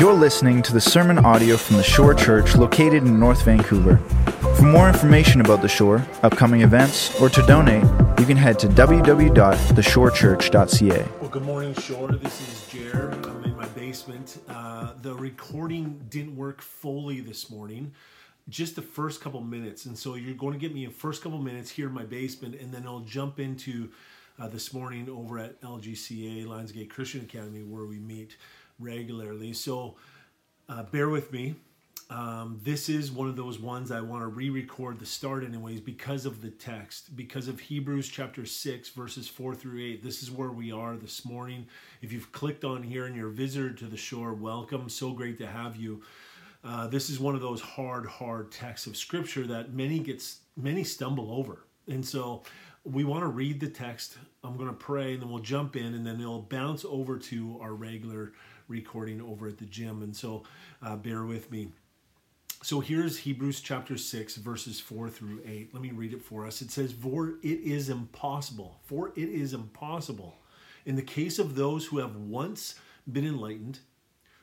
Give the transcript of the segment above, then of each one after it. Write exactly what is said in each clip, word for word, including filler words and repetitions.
You're listening to the sermon audio from The Shore Church located in North Vancouver. For more information about The Shore, upcoming events, or to donate, you can head to w w w dot the shore church dot c a. Well, good morning, Shore. This is Jer. I'm in my basement. Uh, the recording didn't work fully this morning, just the first couple minutes. And so you're going to get me a first couple minutes here in my basement, and then I'll jump into uh, this morning over at L G C A, Lionsgate Christian Academy, where we meet regularly. So uh, bear with me. Um, this is one of those ones I want to re-record the start anyways because of the text, because of Hebrews chapter six, verses four through eight. This is where we are this morning. If you've clicked on here and you're a visitor to The Shore, welcome. So great to have you. Uh, this is one of those hard, hard texts of Scripture that many gets many stumble over. And so we want to read the text. I'm going to pray, and then we'll jump in, and then it'll bounce over to our regular recording over at the gym. And so uh, bear with me. So here's Hebrews chapter six, verses four through eight. Let me read it for us. It says, for it is impossible, for it is impossible, in the case of those who have once been enlightened,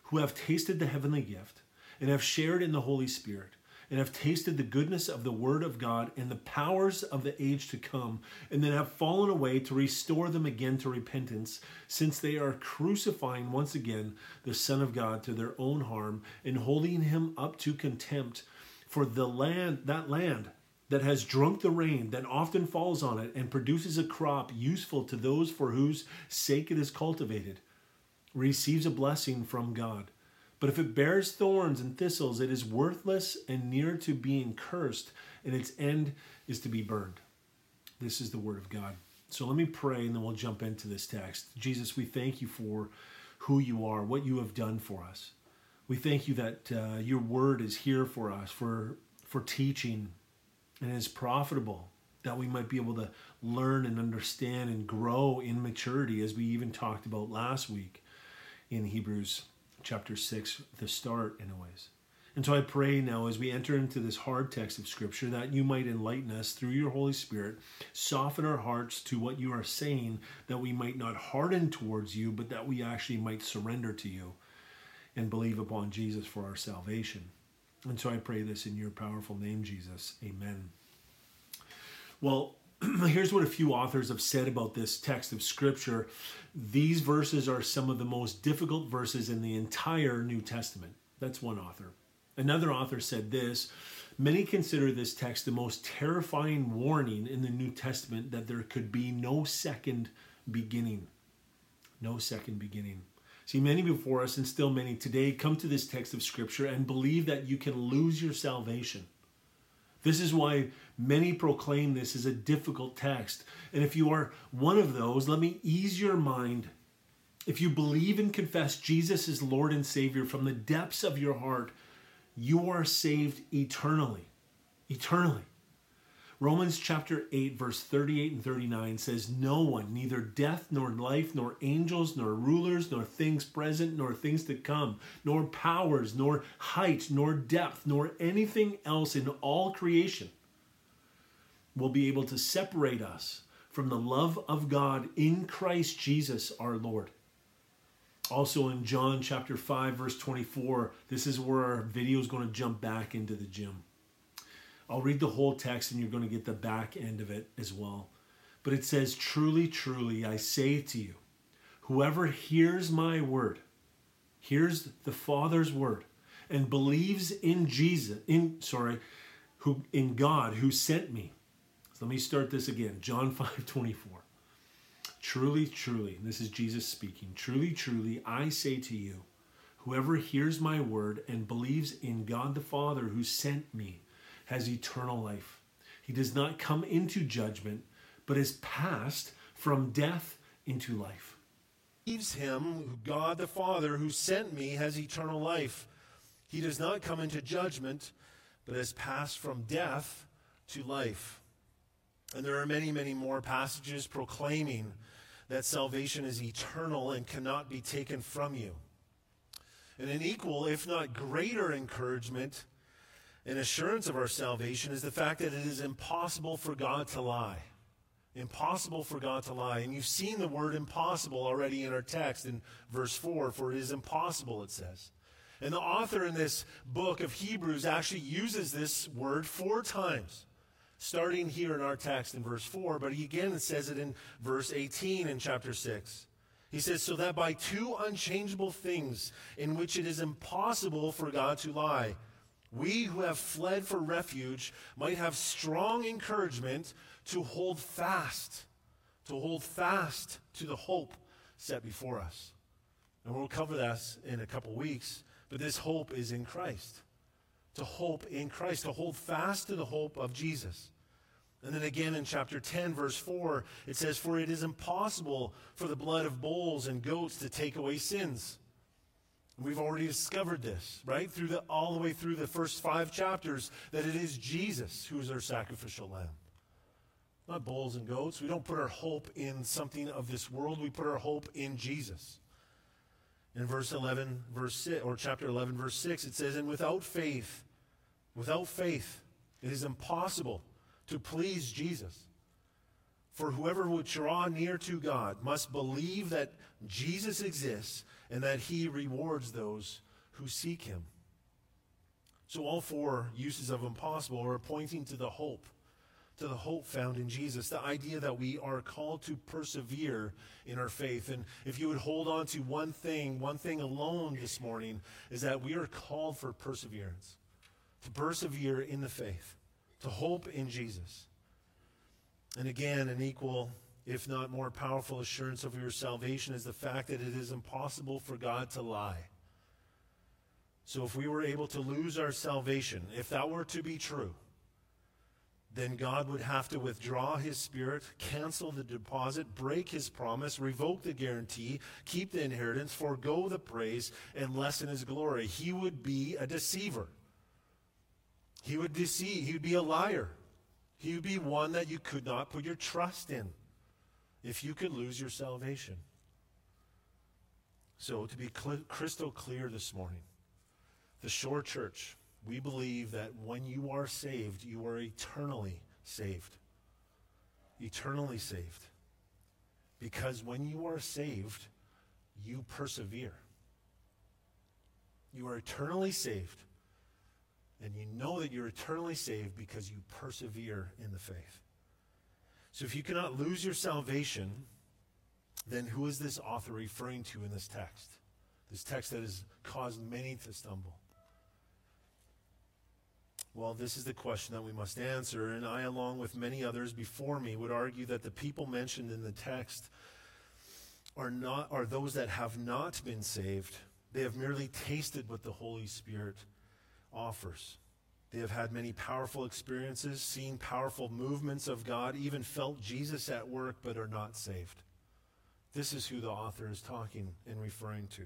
who have tasted the heavenly gift, and have shared in the Holy Spirit, and have tasted the goodness of the Word of God and the powers of the age to come, and then have fallen away, to restore them again to repentance, since they are crucifying once again the Son of God to their own harm, and holding him up to contempt. For the land, that land that has drunk the rain that often falls on it and produces a crop useful to those for whose sake it is cultivated, receives a blessing from God. But if it bears thorns and thistles, it is worthless and near to being cursed, and its end is to be burned. This is the word of God. So let me pray, and then we'll jump into this text. Jesus, we thank you for who you are, what you have done for us. We thank you that uh, your word is here for us, for, for teaching, and is profitable, that we might be able to learn and understand and grow in maturity, as we even talked about last week in Hebrews chapter six, the start anyways. And so I pray now, as we enter into this hard text of Scripture, that you might enlighten us through your Holy Spirit, soften our hearts to what you are saying, that we might not harden towards you, but that we actually might surrender to you and believe upon Jesus for our salvation. And so I pray this in your powerful name, Jesus. Amen. Well, here's what a few authors have said about this text of Scripture. These verses are some of the most difficult verses in the entire New Testament. That's one author. Another author said this: many consider this text the most terrifying warning in the New Testament, that there could be no second beginning. No second beginning. See, many before us, and still many today, come to this text of Scripture and believe that you can lose your salvation. This is why many proclaim this as a difficult text. And if you are one of those, let me ease your mind. If you believe and confess Jesus is Lord and Savior from the depths of your heart, you are saved eternally. Eternally. Romans chapter eight, verse thirty-eight and thirty-nine says, no one, neither death, nor life, nor angels, nor rulers, nor things present, nor things to come, nor powers, nor height, nor depth, nor anything else in all creation will be able to separate us from the love of God in Christ Jesus our Lord. Also in John chapter five, verse twenty-four, this is where our video is going to jump back into the gym. I'll read the whole text, and you're going to get the back end of it as well. But it says, truly, truly, I say to you, whoever hears my word, hears the Father's word, and believes in Jesus, in sorry, who in God who sent me. So let me start this again. John five twenty-four. Truly, truly, this is Jesus speaking. Truly, truly, I say to you, whoever hears my word and believes in God the Father who sent me has eternal life. He does not come into judgment, but is passed from death into life. Believes him, God the Father who sent me has eternal life. He does not come into judgment, but is passed from death to life. And there are many, many more passages proclaiming that salvation is eternal and cannot be taken from you. And an equal, if not greater, encouragement an assurance of our salvation is the fact that it is impossible for God to lie. Impossible for God to lie. And you've seen the word impossible already in our text in verse four, for it is impossible, it says. And the author in this book of Hebrews actually uses this word four times, starting here in our text in verse four, but he again says it in verse eighteen in chapter six. He says, so that by two unchangeable things in which it is impossible for God to lie, we who have fled for refuge might have strong encouragement to hold fast, to hold fast to the hope set before us. And we'll cover this in a couple weeks, but this hope is in Christ. To hope in Christ, to hold fast to the hope of Jesus. And then again in chapter ten, verse four, it says, for it is impossible for the blood of bulls and goats to take away sins. We've already discovered this, right? Through the all the way through the first five chapters, that it is Jesus who is our sacrificial lamb. Not bulls and goats. We don't put our hope in something of this world. We put our hope in Jesus. In verse eleven, verse six, or chapter eleven, verse six, it says, and without faith, without faith, it is impossible to please Jesus. For whoever would draw near to God must believe that Jesus exists and that he rewards those who seek him. So all four uses of impossible are pointing to the hope, to the hope found in Jesus, the idea that we are called to persevere in our faith. And if you would hold on to one thing, one thing alone this morning, is that we are called for perseverance, to persevere in the faith, to hope in Jesus. And again, an equal, if not more powerful assurance of your salvation is the fact that it is impossible for God to lie. So if we were able to lose our salvation, if that were to be true, then God would have to withdraw his spirit, cancel the deposit, break his promise, revoke the guarantee, keep the inheritance, forego the praise, and lessen his glory. He would be a deceiver. He would deceive. He would be a liar. He would be one that you could not put your trust in if you could lose your salvation. So to be cl- crystal clear this morning, the Shore Church, we believe that when you are saved, you are eternally saved. Eternally saved. Because when you are saved, you persevere. You are eternally saved. And you know that you're eternally saved because you persevere in the faith. So if you cannot lose your salvation, then who is this author referring to in this text? This text that has caused many to stumble. Well, this is the question that we must answer, and I, along with many others before me, would argue that the people mentioned in the text are not are those that have not been saved. They have merely tasted what the Holy Spirit offers. They have had many powerful experiences, seen powerful movements of God, even felt Jesus at work, but are not saved. This is who the author is talking and referring to.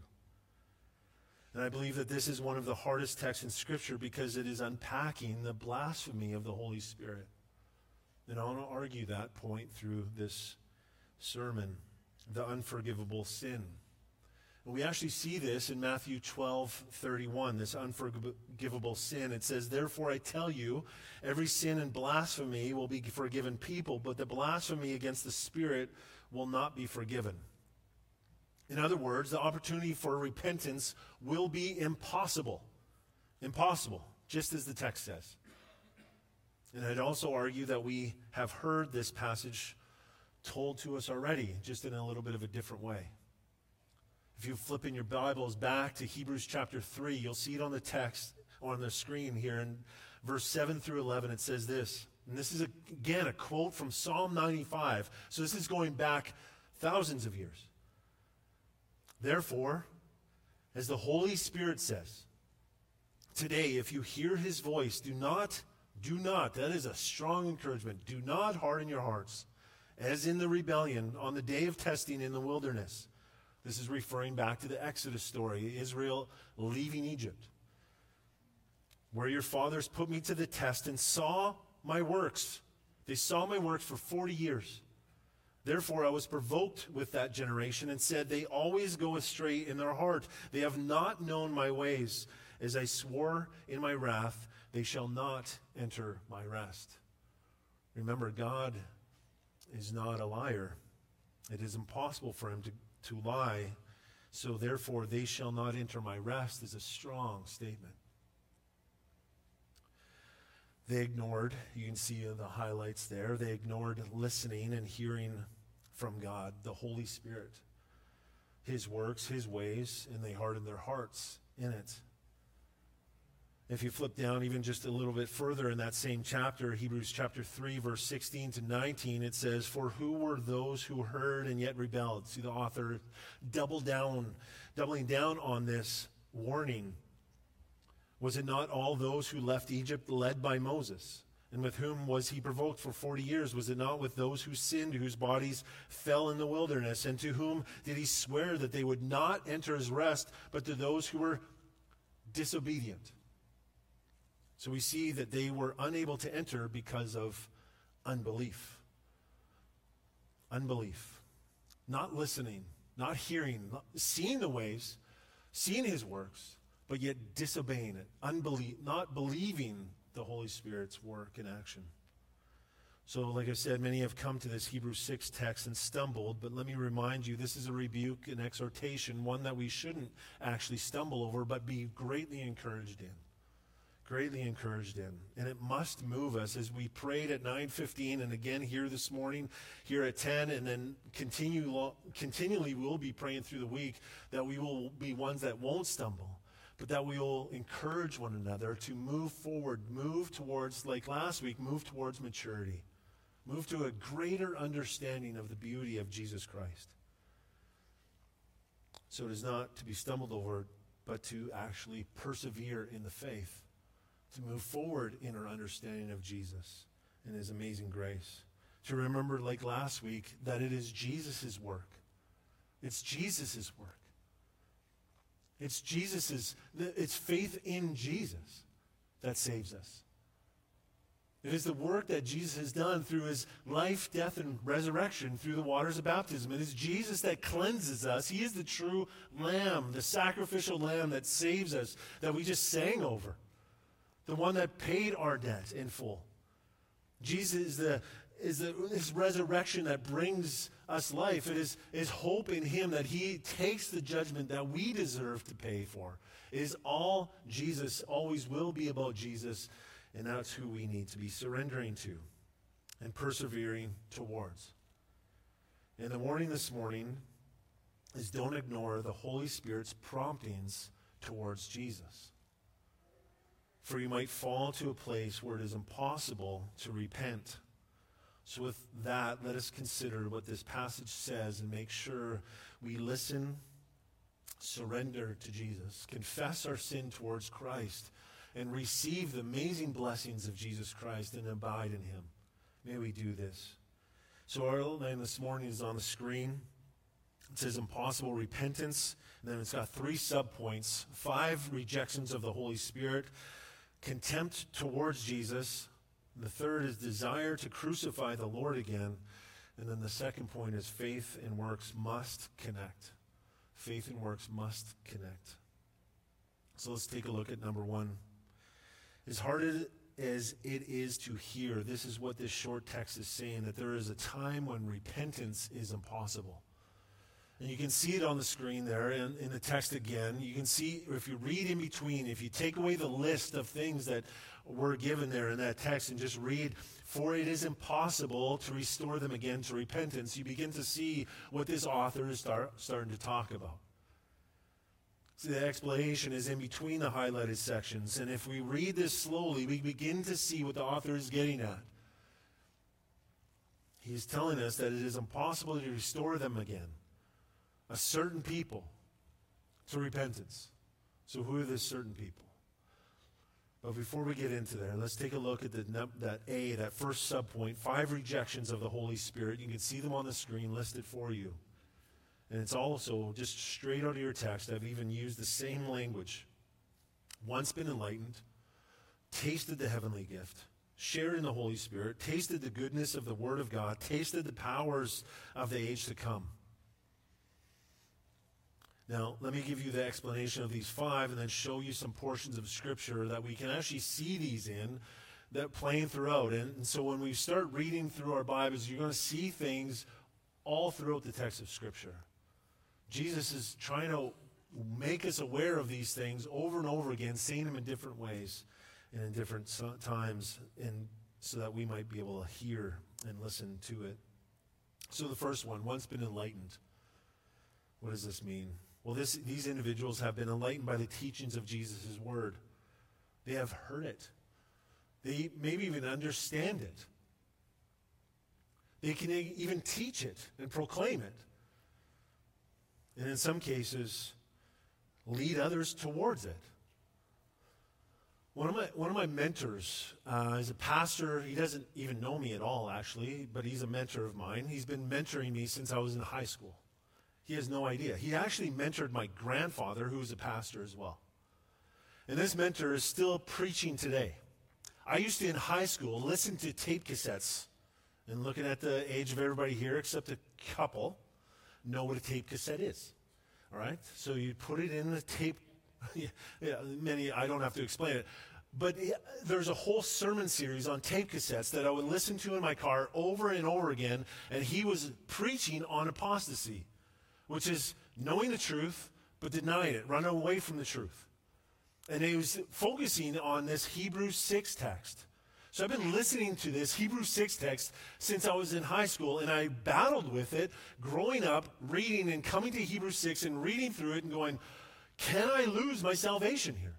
And I believe that this is one of the hardest texts in Scripture because it is unpacking the blasphemy of the Holy Spirit. And I want to argue that point through this sermon, the unforgivable sin. And we actually see this in Matthew twelve thirty-one, this unforgivable sin. It says, therefore I tell you, every sin and blasphemy will be forgiven people, but the blasphemy against the Spirit will not be forgiven. In other words, the opportunity for repentance will be impossible. Impossible, just as the text says. And I'd also argue that we have heard this passage told to us already, just in a little bit of a different way. If you flip in your Bibles back to Hebrews chapter three, you'll see it on the text, on the screen here. In verse seven through eleven, it says this. And this is, a, again, a quote from Psalm ninety-five. So this is going back thousands of years. Therefore, as the Holy Spirit says, today, if you hear his voice, do not, do not, that is a strong encouragement, do not harden your hearts, as in the rebellion on the day of testing in the wilderness. This is referring back to the Exodus story, Israel leaving Egypt, where your fathers put me to the test and saw my works. They saw my works for forty years. Therefore, I was provoked with that generation and said, they always go astray in their heart. They have not known my ways. As I swore in my wrath, they shall not enter my rest. Remember, God is not a liar. It is impossible for him to, to lie. So therefore they shall not enter my rest is a strong statement. They ignored, you can see the highlights there, they ignored listening and hearing from God, the Holy Spirit, his works, his ways, and they hardened their hearts in it. If you flip down even just a little bit further in that same chapter, Hebrews chapter three, verse sixteen to nineteen, it says, for who were those who heard and yet rebelled? See the author double down, doubling down on this warning. Was it not all those who left Egypt led by Moses? And with whom was he provoked for forty years? Was it not with those who sinned, whose bodies fell in the wilderness? And to whom did he swear that they would not enter his rest, but to those who were disobedient? So we see that they were unable to enter because of unbelief. Unbelief. Not listening, not hearing, not seeing the ways, seeing his works, but yet disobeying it, unbelief, not believing the Holy Spirit's work in action. So like I said, many have come to this Hebrews six text and stumbled, but let me remind you, this is a rebuke and exhortation, one that we shouldn't actually stumble over, but be greatly encouraged in. Greatly encouraged in. And it must move us as we prayed at nine fifteen and again here this morning, here at ten, and then continue, continually we'll be praying through the week that we will be ones that won't stumble, but that we will encourage one another to move forward, move towards, like last week, move towards maturity, move to a greater understanding of the beauty of Jesus Christ. So it is not to be stumbled over, but to actually persevere in the faith, to move forward in our understanding of Jesus and his amazing grace. To remember, like last week, that it is Jesus' work. It's Jesus' work. It's Jesus's, it's faith in Jesus that saves us. It is the work that Jesus has done through his life, death, and resurrection through the waters of baptism. It is Jesus that cleanses us. He is the true lamb, the sacrificial lamb that saves us, that we just sang over. The one that paid our debt in full. Jesus is the is the his resurrection that brings us life. It is, is hope in him that he takes the judgment that we deserve to pay for. It is all Jesus, always will be about Jesus, and that's who we need to be surrendering to and persevering towards. And the warning this morning is don't ignore the Holy Spirit's promptings towards Jesus. For you might fall to a place where it is impossible to repent. So with that, let us consider what this passage says and make sure we listen, surrender to Jesus, confess our sin towards Christ, and receive the amazing blessings of Jesus Christ and abide in him. May we do this. So our outline this morning is on the screen. It says impossible repentance, and then it's got three subpoints, five rejections of the Holy Spirit, contempt towards Jesus. The third is desire to crucify the Lord again. And then the second point is faith and works must connect. Faith and works must connect. So let's take a look at number one. As hard as it is to hear, this is what this short text is saying, that there is a time when repentance is impossible. And you can see it on the screen there in, in the text again. You can see, if you read in between, if you take away the list of things that were given there in that text and just read, for it is impossible to restore them again to repentance, you begin to see what this author is start, starting to talk about. See, the explanation is in between the highlighted sections. And if we read this slowly, we begin to see what the author is getting at. He is telling us that it is impossible to restore them again. A certain people to repentance. So who are the certain people? But before we get into there, let's take a look at the, that A, that first subpoint, five rejections of the Holy Spirit. You can see them on the screen listed for you. And it's also just straight out of your text. I've even used the same language. Once been enlightened, tasted the heavenly gift, shared in the Holy Spirit, tasted the goodness of the Word of God, tasted the powers of the age to come. Now, let me give you the explanation of these five and then show you some portions of Scripture that we can actually see these in, that playing throughout. And, and so when we start reading through our Bibles, you're going to see things all throughout the text of Scripture. Jesus is trying to make us aware of these things over and over again, saying them in different ways and in different times, and so that we might be able to hear and listen to it. So the first one, one's been enlightened. What does this mean? Well, this, these individuals have been enlightened by the teachings of Jesus' word. They have heard it. They maybe even understand it. They can even teach it and proclaim it. And in some cases, lead others towards it. One of my one of my mentors uh, is a pastor. He doesn't even know me at all, actually, but he's a mentor of mine. He's been mentoring me since I was in high school. He has no idea. He actually mentored my grandfather, who was a pastor as well. And this mentor is still preaching today. I used to, in high school, listen to tape cassettes, and looking at the age of everybody here except a couple, know what a tape cassette is. All right? So you put it in the tape. yeah, yeah, many, I don't have to explain it. But it, there's a whole sermon series on tape cassettes that I would listen to in my car over and over again, and he was preaching on apostasy, which is knowing the truth but denying it, running away from the truth. And he was focusing on this Hebrews six text. So I've been listening to this Hebrews six text since I was in high school, and I battled with it growing up, reading and coming to Hebrews six and reading through it and going, can I lose my salvation here?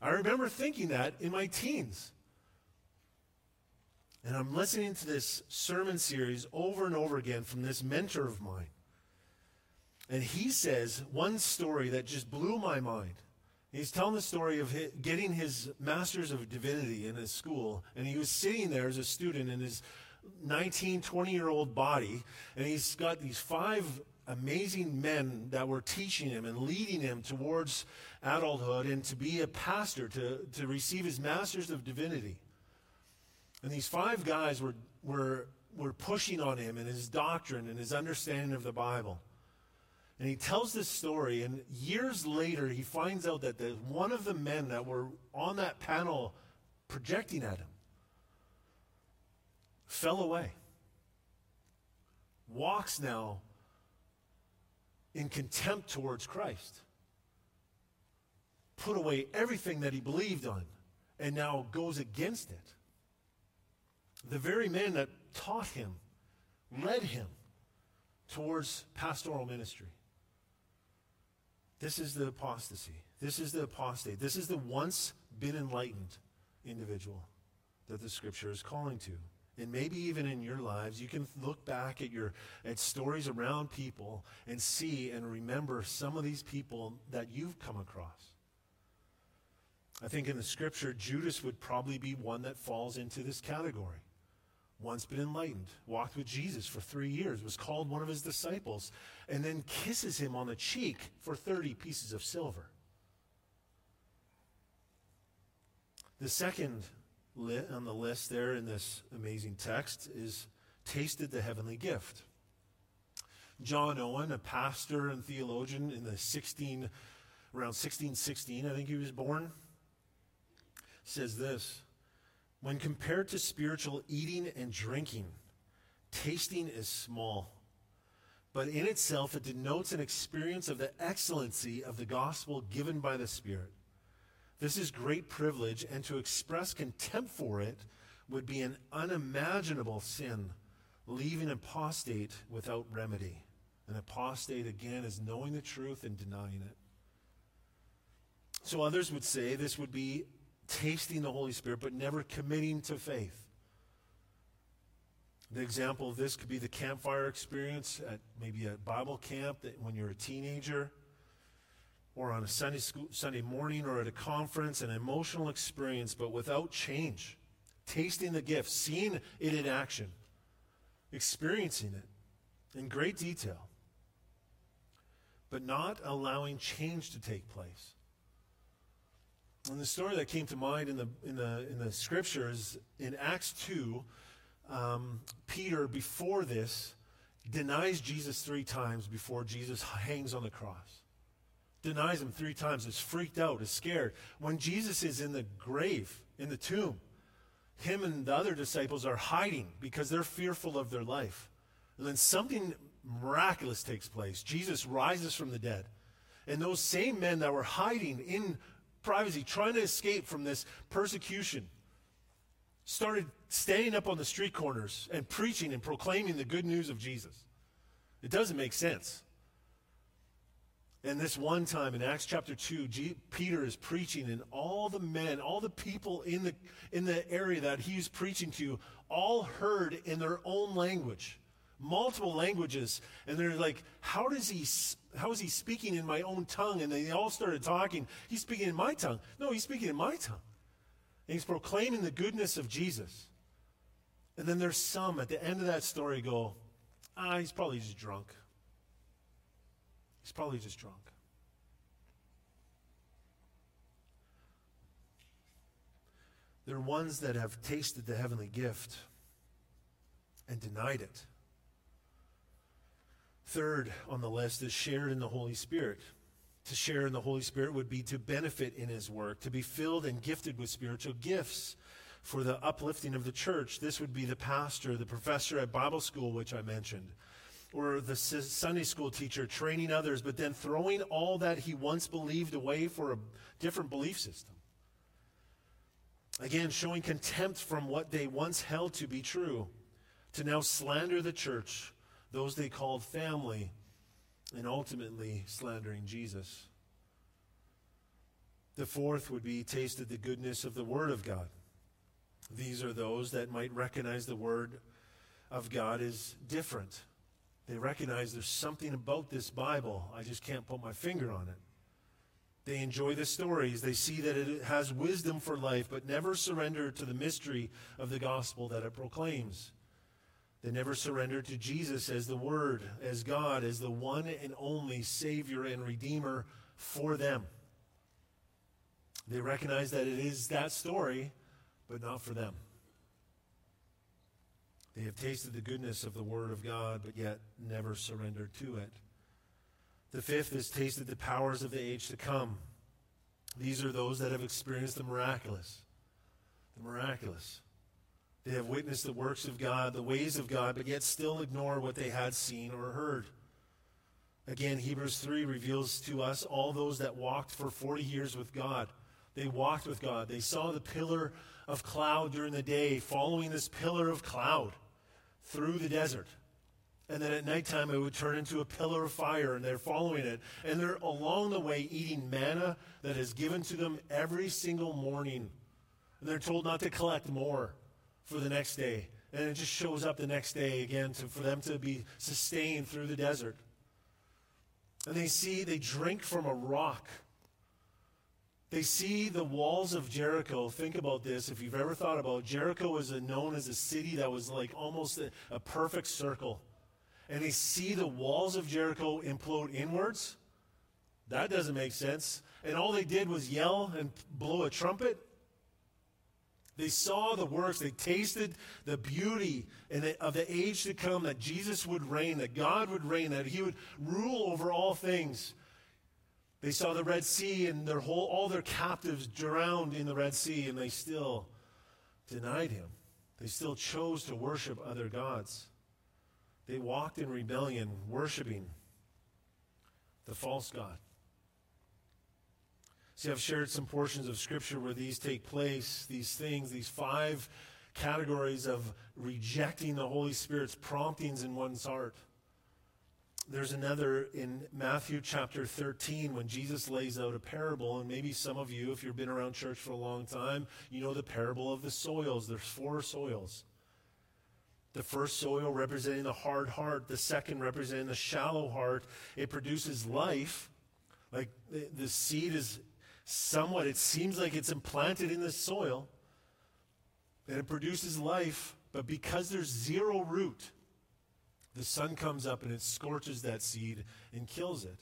I remember thinking that in my teens. And I'm listening to this sermon series over and over again from this mentor of mine. And he says one story that just blew my mind. He's telling the story of his, getting his master's of divinity in his school, and he was sitting there as a student in his nineteen, twenty-year-old body, and he's got these five amazing men that were teaching him and leading him towards adulthood and to be a pastor, to, to receive his master's of divinity. And these five guys were, were, were pushing on him and his doctrine and his understanding of the Bible. And he tells this story, and years later, he finds out that the, one of the men that were on that panel projecting at him fell away. Walks now in contempt towards Christ. Put away everything that he believed on, and now goes against it. The very man that taught him, led him towards pastoral ministry. This is the apostasy. This is the apostate. This is the once been enlightened individual that the scripture is calling to. And maybe even in your lives, you can look back at your at stories around people and see and remember some of these people that you've come across. I think in the scripture, Judas would probably be one that falls into this category. Once been enlightened, walked with Jesus for three years, was called one of his disciples, and then kisses him on the cheek for thirty pieces of silver. The second lit on the list there in this amazing text is tasted the heavenly gift. John Owen, a pastor and theologian in the sixteen, around sixteen sixteen, I think he was born, says this: when compared to spiritual eating and drinking, tasting is small, but in itself it denotes an experience of the excellency of the gospel given by the Spirit. This is great privilege, and to express contempt for it would be an unimaginable sin, leaving apostate without remedy. An apostate, again, is knowing the truth and denying it. So others would say this would be tasting the Holy Spirit, but never committing to faith. The example of this could be the campfire experience at maybe a Bible camp that when you're a teenager, or on a Sunday school, Sunday morning, or at a conference, an emotional experience, but without change. Tasting the gift, seeing it in action, experiencing it in great detail, but not allowing change to take place. And the story that came to mind in the in the in the scriptures in Acts two, um, Peter before this denies Jesus three times before Jesus hangs on the cross. Denies him three times. Is freaked out. Is scared. When Jesus is in the grave, in the tomb, him and the other disciples are hiding because they're fearful of their life. And then something miraculous takes place. Jesus rises from the dead. And those same men that were hiding in privacy, trying to escape from this persecution, started standing up on the street corners and preaching and proclaiming the good news of Jesus. It doesn't make sense. And this one time in Acts chapter two, G- Peter is preaching, and all the men, all the people in the in the area that he's preaching to, all heard in their own language, multiple languages, and they're like, "How does he? How is he speaking in my own tongue?" And they all started talking. He's speaking in my tongue. No, he's speaking in my tongue. And he's proclaiming the goodness of Jesus. And then there's some at the end of that story go, "Ah, he's probably just drunk. He's probably just drunk." They're ones that have tasted the heavenly gift and denied it. Third on the list is shared in the Holy Spirit. To share in the Holy Spirit would be to benefit in his work, to be filled and gifted with spiritual gifts for the uplifting of the church. This would be the pastor, the professor at Bible school, which I mentioned, or the Sunday school teacher training others, but then throwing all that he once believed away for a different belief system. Again, showing contempt from what they once held to be true, to now slander the church, those they called family, and ultimately slandering Jesus. The fourth would be tasted the goodness of the Word of God. These are those that might recognize the Word of God is different. They recognize there's something about this Bible. I just can't put my finger on it. They enjoy the stories. They see that it has wisdom for life, but never surrender to the mystery of the gospel that it proclaims. They never surrender to Jesus as the Word, as God, as the one and only Savior and Redeemer for them. They recognize that it is that story, but not for them. They have tasted the goodness of the Word of God, but yet never surrendered to it. The fifth is tasted the powers of the age to come. These are those that have experienced the miraculous. The miraculous. They have witnessed the works of God, the ways of God, but yet still ignore what they had seen or heard. Again, Hebrews three reveals to us all those that walked for forty years with God. They walked with God. They saw the pillar of cloud during the day, following this pillar of cloud through the desert. And then at nighttime, it would turn into a pillar of fire, and they're following it. And they're along the way eating manna that is given to them every single morning. And they're told not to collect more for the next day. And it just shows up the next day again to, for them to be sustained through the desert. And they see, they drink from a rock. They see the walls of Jericho. Think about this. If you've ever thought about it, Jericho was a, known as a city that was like almost a, a perfect circle. And they see the walls of Jericho implode inwards. That doesn't make sense. And all they did was yell and blow a trumpet. They saw the works. They tasted the beauty and the, of the age to come, that Jesus would reign, that God would reign, that he would rule over all things. They saw the Red Sea and their whole, all their captives drowned in the Red Sea, and they still denied him. They still chose to worship other gods. They walked in rebellion, worshiping the false god. See, I've shared some portions of Scripture where these take place, these things, these five categories of rejecting the Holy Spirit's promptings in one's heart. There's another in Matthew chapter thirteen when Jesus lays out a parable, and maybe some of you, if you've been around church for a long time, you know the parable of the soils. There's four soils. The first soil representing the hard heart, the second representing the shallow heart. It produces life. Like the, the seed is somewhat, it seems like it's implanted in the soil, and it produces life, but because there's zero root, the sun comes up and it scorches that seed and kills it.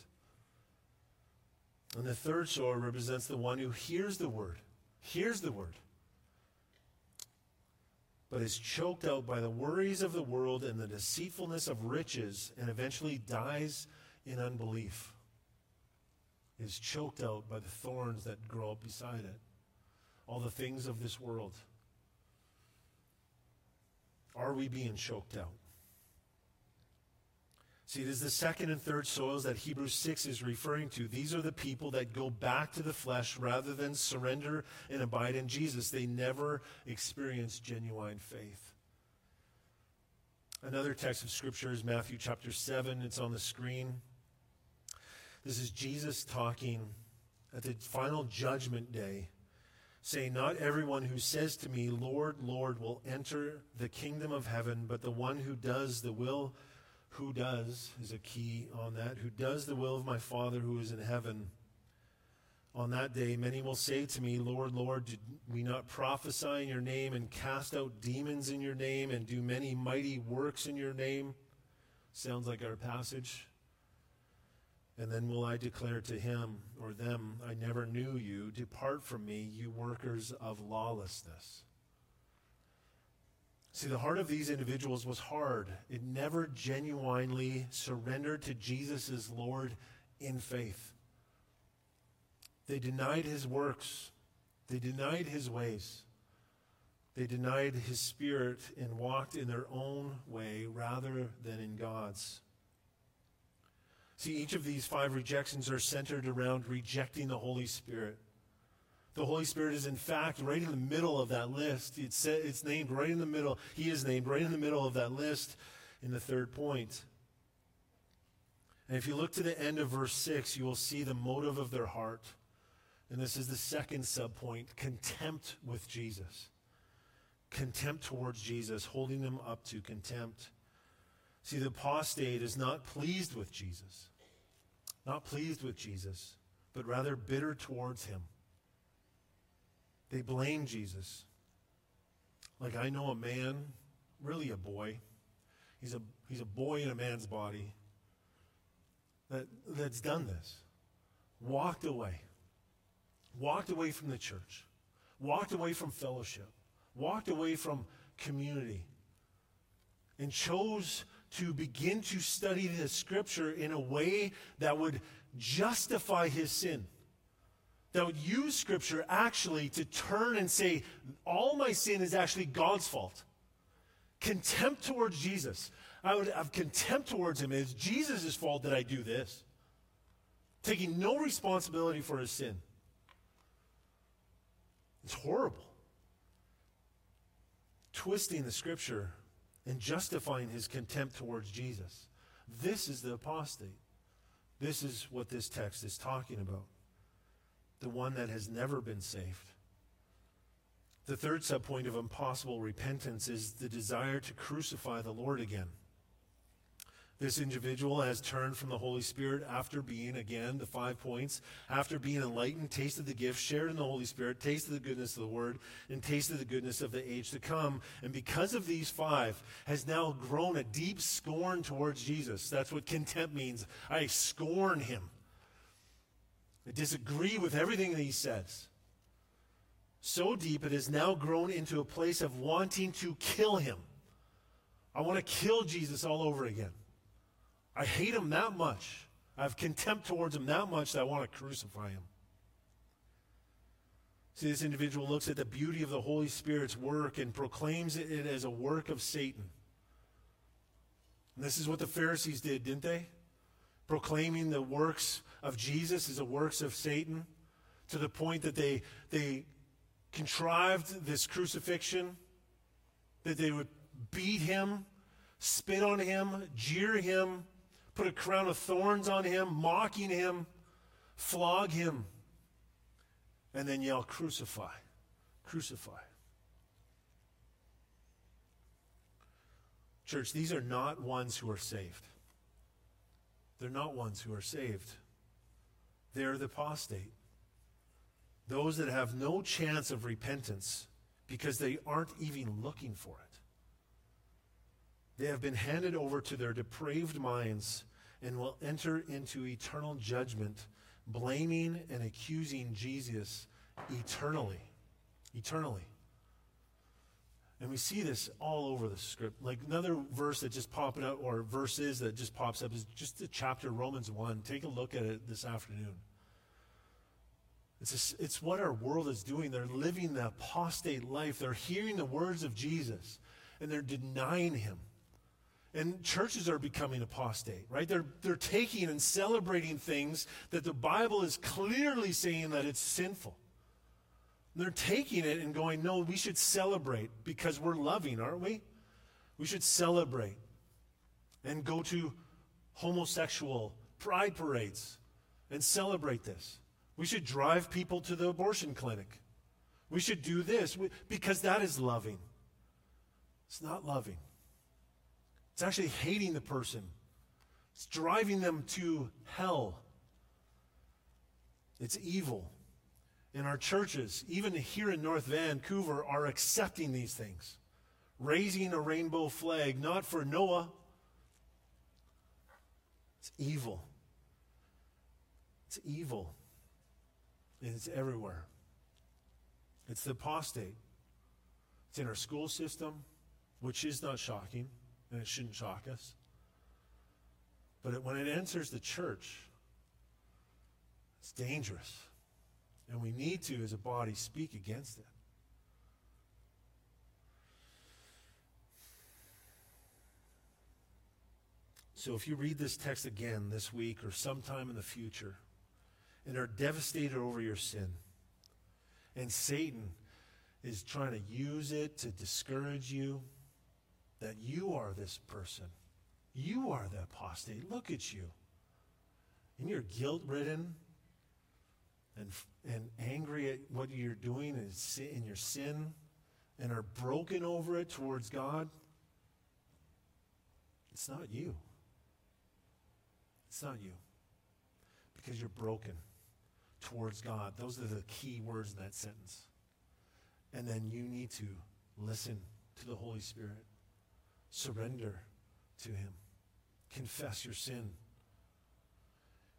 And the third soil represents the one who hears the word, hears the word, but is choked out by the worries of the world and the deceitfulness of riches, and eventually dies in unbelief, is choked out by the thorns that grow up beside it, all the things of this world. Are we being choked out? See, this is the second and third soils that Hebrews six is referring to. These are the people that go back to the flesh rather than surrender and abide in Jesus. They never experience genuine faith. Another text of Scripture is Matthew chapter seven. It's on the screen. This is Jesus talking at the final judgment day, saying, "Not everyone who says to me, 'Lord, Lord,' will enter the kingdom of heaven, but the one who does the will who does is a key on that. Who does the will of my Father who is in heaven. On that day, many will say to me, 'Lord, Lord, did we not prophesy in your name and cast out demons in your name and do many mighty works in your name?'" Sounds like our passage. "And then will I declare to him or them, 'I never knew you. Depart from me, you workers of lawlessness.'" See, the heart of these individuals was hard. It never genuinely surrendered to Jesus as Lord in faith. They denied his works. They denied his ways. They denied his Spirit and walked in their own way rather than in God's. See, each of these five rejections are centered around rejecting the Holy Spirit. The Holy Spirit is, in fact, right in the middle of that list. It's, it's named right in the middle. He is named right in the middle of that list in the third point. And if you look to the end of verse six, you will see the motive of their heart. And this is the second subpoint, contempt with Jesus. Contempt towards Jesus, holding them up to contempt. See, the apostate is not pleased with Jesus. Not pleased with Jesus, but rather bitter towards him. They blame Jesus. Like, I know a man, really a boy. He's a, he's a boy in a man's body that, that's done this. Walked away. Walked away from the church, walked away from fellowship, walked away from community, and chose to begin to study the Scripture in a way that would justify his sin, that would use Scripture actually to turn and say, all my sin is actually God's fault. Contempt towards Jesus. I would have contempt towards him. It's Jesus' fault that I do this. Taking no responsibility for his sin. It's horrible. Twisting the Scripture and justifying his contempt towards Jesus. This is the apostate. This is what this text is talking about. The one that has never been saved. The third subpoint of impossible repentance is the desire to crucify the Lord again. This individual has turned from the Holy Spirit after being, again, the five points, after being enlightened, tasted the gift, shared in the Holy Spirit, tasted the goodness of the Word, and tasted the goodness of the age to come. And because of these five, has now grown a deep scorn towards Jesus. That's what contempt means. I scorn him. I disagree with everything that he says. So deep, it has now grown into a place of wanting to kill him. I want to kill Jesus all over again. I hate him that much. I have contempt towards him that much that I want to crucify him. See, this individual looks at the beauty of the Holy Spirit's work and proclaims it as a work of Satan. And this is what the Pharisees did, didn't they? Proclaiming the works of Jesus as the works of Satan, to the point that they, they contrived this crucifixion, that they would beat him, spit on him, jeer him, put a crown of thorns on him, mocking him, flog him, and then yell, "Crucify, crucify." Church, these are not ones who are saved. They're not ones who are saved. They're the apostate. Those that have no chance of repentance because they aren't even looking for it. They have been handed over to their depraved minds and will enter into eternal judgment, blaming and accusing Jesus eternally. Eternally. And we see this all over the script. Like another verse that just popped up, or verses that just pops up, is just the chapter Romans one. Take a look at it this afternoon. It's, a, it's what our world is doing. They're living the apostate life. They're hearing the words of Jesus, and they're denying him. And churches are becoming apostate, right? They're they're taking and celebrating things that the Bible is clearly saying that it's sinful. They're taking it and going, no, we should celebrate because we're loving, aren't we? We should celebrate and go to homosexual pride parades and celebrate this. We should drive people to the abortion clinic. We should do this because that is loving. It's not loving. It's actually hating the person. It's driving them to hell. It's evil. And our churches, even here in North Vancouver, are accepting these things. Raising a rainbow flag, not for Noah. It's evil. It's evil. And it's everywhere. It's the apostate. It's in our school system, which is not shocking. And it shouldn't shock us. But it, when it enters the church, it's dangerous. And we need to, as a body, speak against it. So if you read this text again this week or sometime in the future and are devastated over your sin, and Satan is trying to use it to discourage you, that you are this person. You are the apostate. Look at you. And you're guilt-ridden and, and angry at what you're doing and in your sin and are broken over it towards God. It's not you. It's not you. Because you're broken towards God. Those are the key words in that sentence. And then you need to listen to the Holy Spirit. Surrender to him. Confess your sin.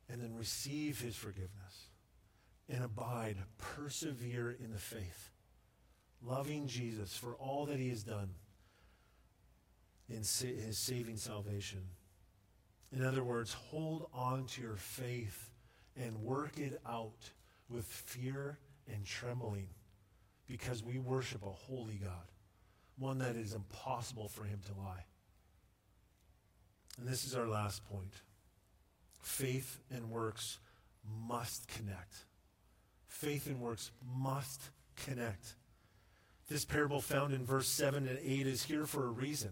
And then receive his forgiveness. And abide, persevere in the faith. Loving Jesus for all that he has done in sa- his saving salvation. In other words, hold on to your faith and work it out with fear and trembling, because we worship a holy God. One that is impossible for him to lie. And this is our last point. Faith and works must connect. Faith and works must connect. This parable found in verse seven and eight is here for a reason.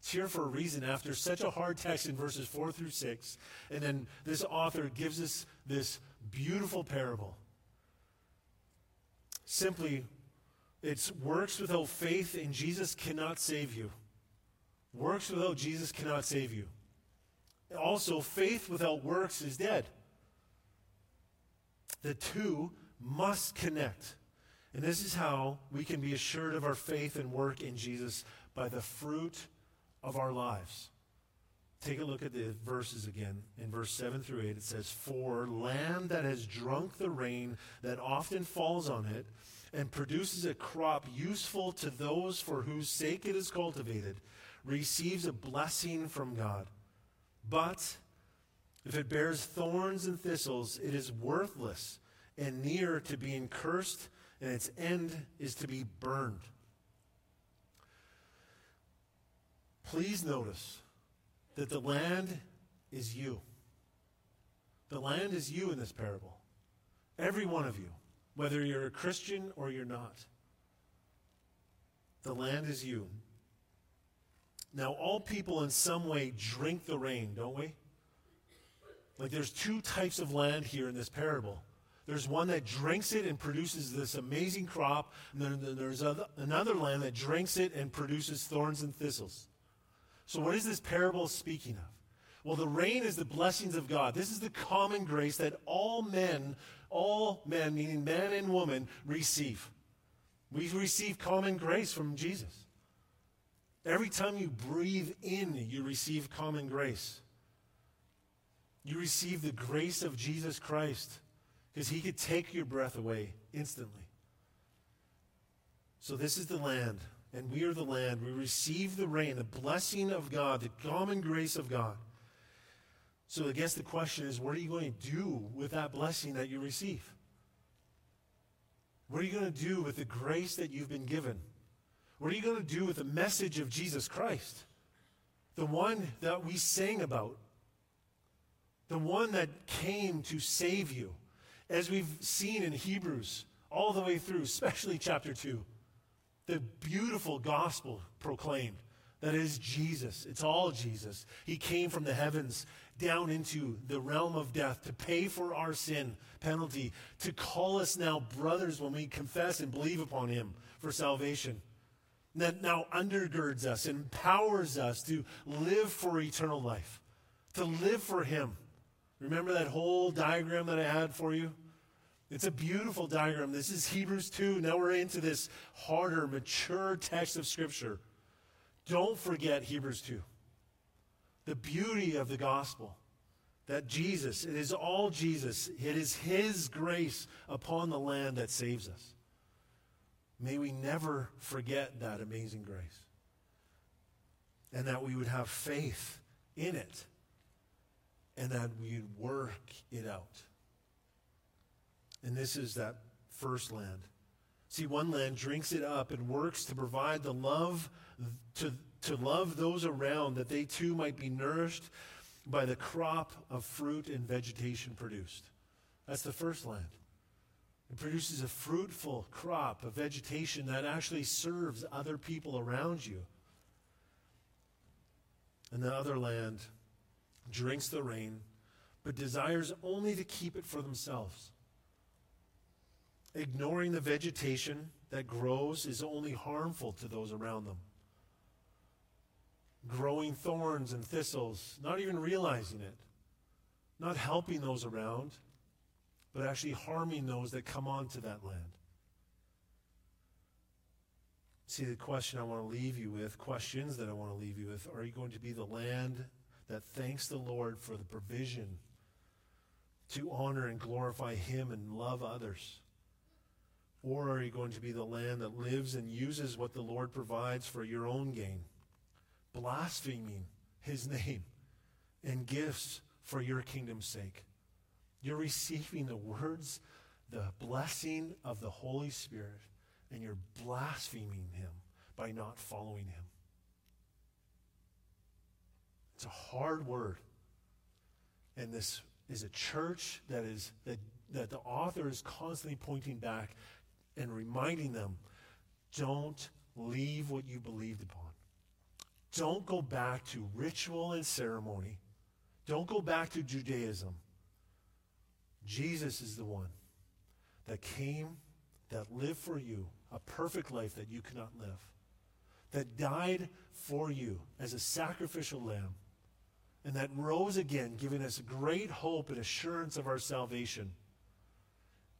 It's here for a reason after such a hard text in verses four through six. And then this author gives us this beautiful parable. Simply, it's works without faith and Jesus cannot save you. Works without Jesus cannot save you. Also, faith without works is dead. The two must connect. And this is how we can be assured of our faith and work in Jesus, by the fruit of our lives. Take a look at the verses again. In verse seven through eight, it says, "For land that has drunk the rain that often falls on it, and produces a crop useful to those for whose sake it is cultivated, receives a blessing from God. But if it bears thorns and thistles, it is worthless and near to being cursed, and its end is to be burned." Please notice that the land is you. The land is you in this parable. Every one of you. Whether you're a Christian or you're not. The land is you. Now, all people in some way drink the rain, don't we? Like, there's two types of land here in this parable. There's one that drinks it and produces this amazing crop, and then there's other, another land that drinks it and produces thorns and thistles. So what is this parable speaking of? Well, the rain is the blessings of God. This is the common grace that all men, all men, meaning man and woman, receive. We receive common grace from Jesus. Every time you breathe in, you receive common grace. You receive the grace of Jesus Christ, because he could take your breath away instantly. So this is the land, and we are the land. We receive the rain, the blessing of God, the common grace of God. So I guess the question is, what are you going to do with that blessing that you receive? What are you going to do with the grace that you've been given? What are you going to do with the message of Jesus Christ? the one that we sang about, the one that came to save you, as we've seen in Hebrews all the way through, especially chapter two, the beautiful gospel proclaimed that is Jesus. It's all Jesus. He came from the heavens down into the realm of death to pay for our sin penalty, to call us now brothers when we confess and believe upon him for salvation. That now undergirds us, empowers us to live for eternal life, to live for him. Remember that whole diagram that I had for you? It's a beautiful diagram. This is Hebrews two. Now we're into this harder, mature text of Scripture. Don't forget Hebrews two. The beauty of the gospel, that Jesus, it is all Jesus. It is his grace upon the land that saves us. May we never forget that amazing grace, and that we would have faith in it, and that we'd work it out. And this is that first land. See, one land drinks it up and works to provide the love, to, to love those around, that they too might be nourished by the crop of fruit and vegetation produced. That's the first land. It produces a fruitful crop of vegetation that actually serves other people around you. And the other land drinks the rain, but desires only to keep it for themselves. Ignoring the vegetation that grows is only harmful to those around them. Growing thorns and thistles, not even realizing it, not helping those around, but actually harming those that come onto that land. See, the question I want to leave you with, questions that I want to leave you with, are you going to be the land that thanks the Lord for the provision to honor and glorify him and love others? Or are you going to be the land that lives and uses what the Lord provides for your own gain, blaspheming his name and gifts for your kingdom's sake? You're receiving the words, the blessing of the Holy Spirit, and you're blaspheming him by not following him. It's a hard word. And this is a church that is that, that the author is constantly pointing back and reminding them, don't leave what you believed upon. Don't go back to ritual and ceremony. Don't go back to Judaism. Jesus is the one that came, that lived for you, a perfect life that you could not live, that died for you as a sacrificial lamb, and that rose again, giving us great hope and assurance of our salvation,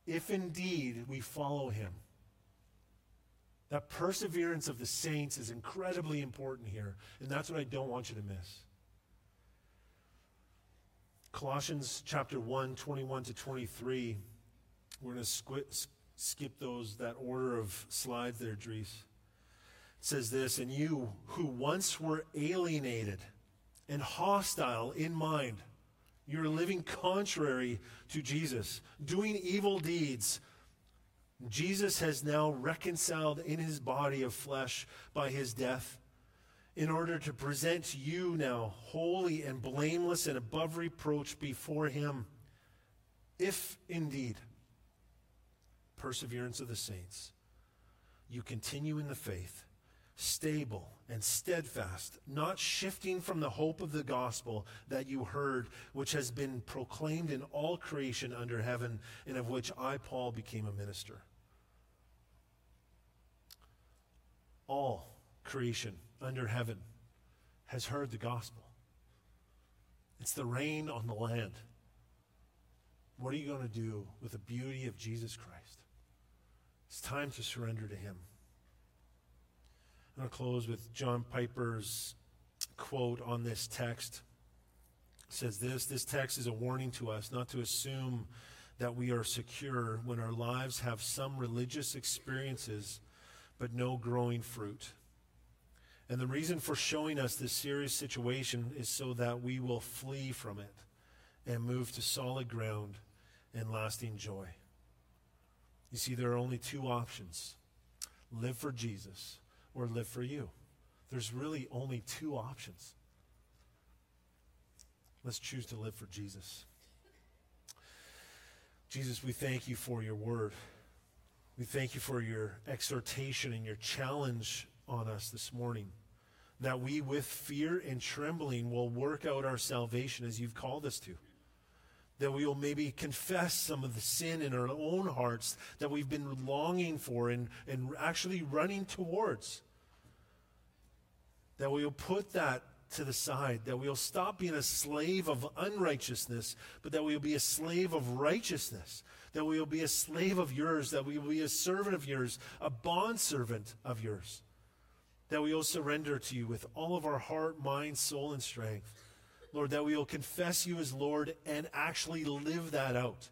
if indeed we follow him. That perseverance of the saints is incredibly important here, and that's what I don't want you to miss. Colossians chapter one, twenty-one to twenty-three. We're going to squ- skip those, that order of slides there, Dries. It says this, and you who once were alienated and hostile in mind, you're living contrary to Jesus, doing evil deeds. Jesus has now reconciled in his body of flesh by his death, in order to present you now holy and blameless and above reproach before him, if indeed, perseverance of the saints, you continue in the faith, stable and steadfast, not shifting from the hope of the gospel that you heard, which has been proclaimed in all creation under heaven, and of which I, Paul, became a minister. All creation under heaven has heard the gospel. It's the rain on the land. What are you going to do with the beauty of Jesus Christ? It's time to surrender to him. I'm going to close with John Piper's quote on this text. It says this, this text is a warning to us not to assume that we are secure when our lives have some religious experiences but no growing fruit. And the reason for showing us this serious situation is so that we will flee from it and move to solid ground and lasting joy. You see, there are only two options. Live for Jesus or live for you. There's really only two options. Let's choose to live for Jesus. Jesus, we thank you for your word. We thank you for your exhortation and your challenge on us this morning, that we with fear and trembling will work out our salvation as you've called us to. That we will maybe confess some of the sin in our own hearts that we've been longing for and, and actually running towards. That we will put that to the side. That we will stop being a slave of unrighteousness, but that we will be a slave of righteousness. That we will be a slave of yours. That we will be a servant of yours, a bondservant of yours. That we will surrender to you with all of our heart, mind, soul, and strength. Lord, that we will confess you as Lord and actually live that out.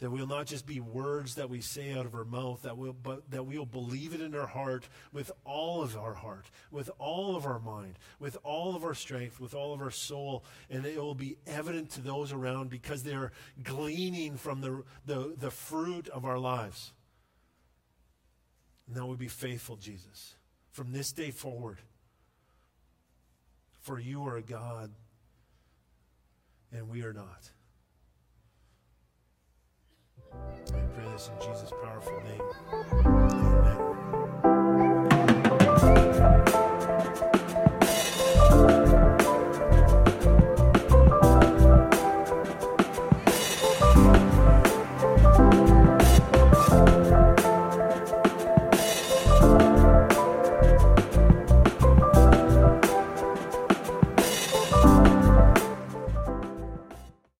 That we'll not just be words that we say out of our mouth, that we'll, but that we'll believe it in our heart with all of our heart, with all of our mind, with all of our strength, with all of our soul, and it will be evident to those around because they're gleaning from the, the, the fruit of our lives. And that we'll be faithful, Jesus, from this day forward. For you are a God, and we are not. I pray this in Jesus' powerful name. Amen.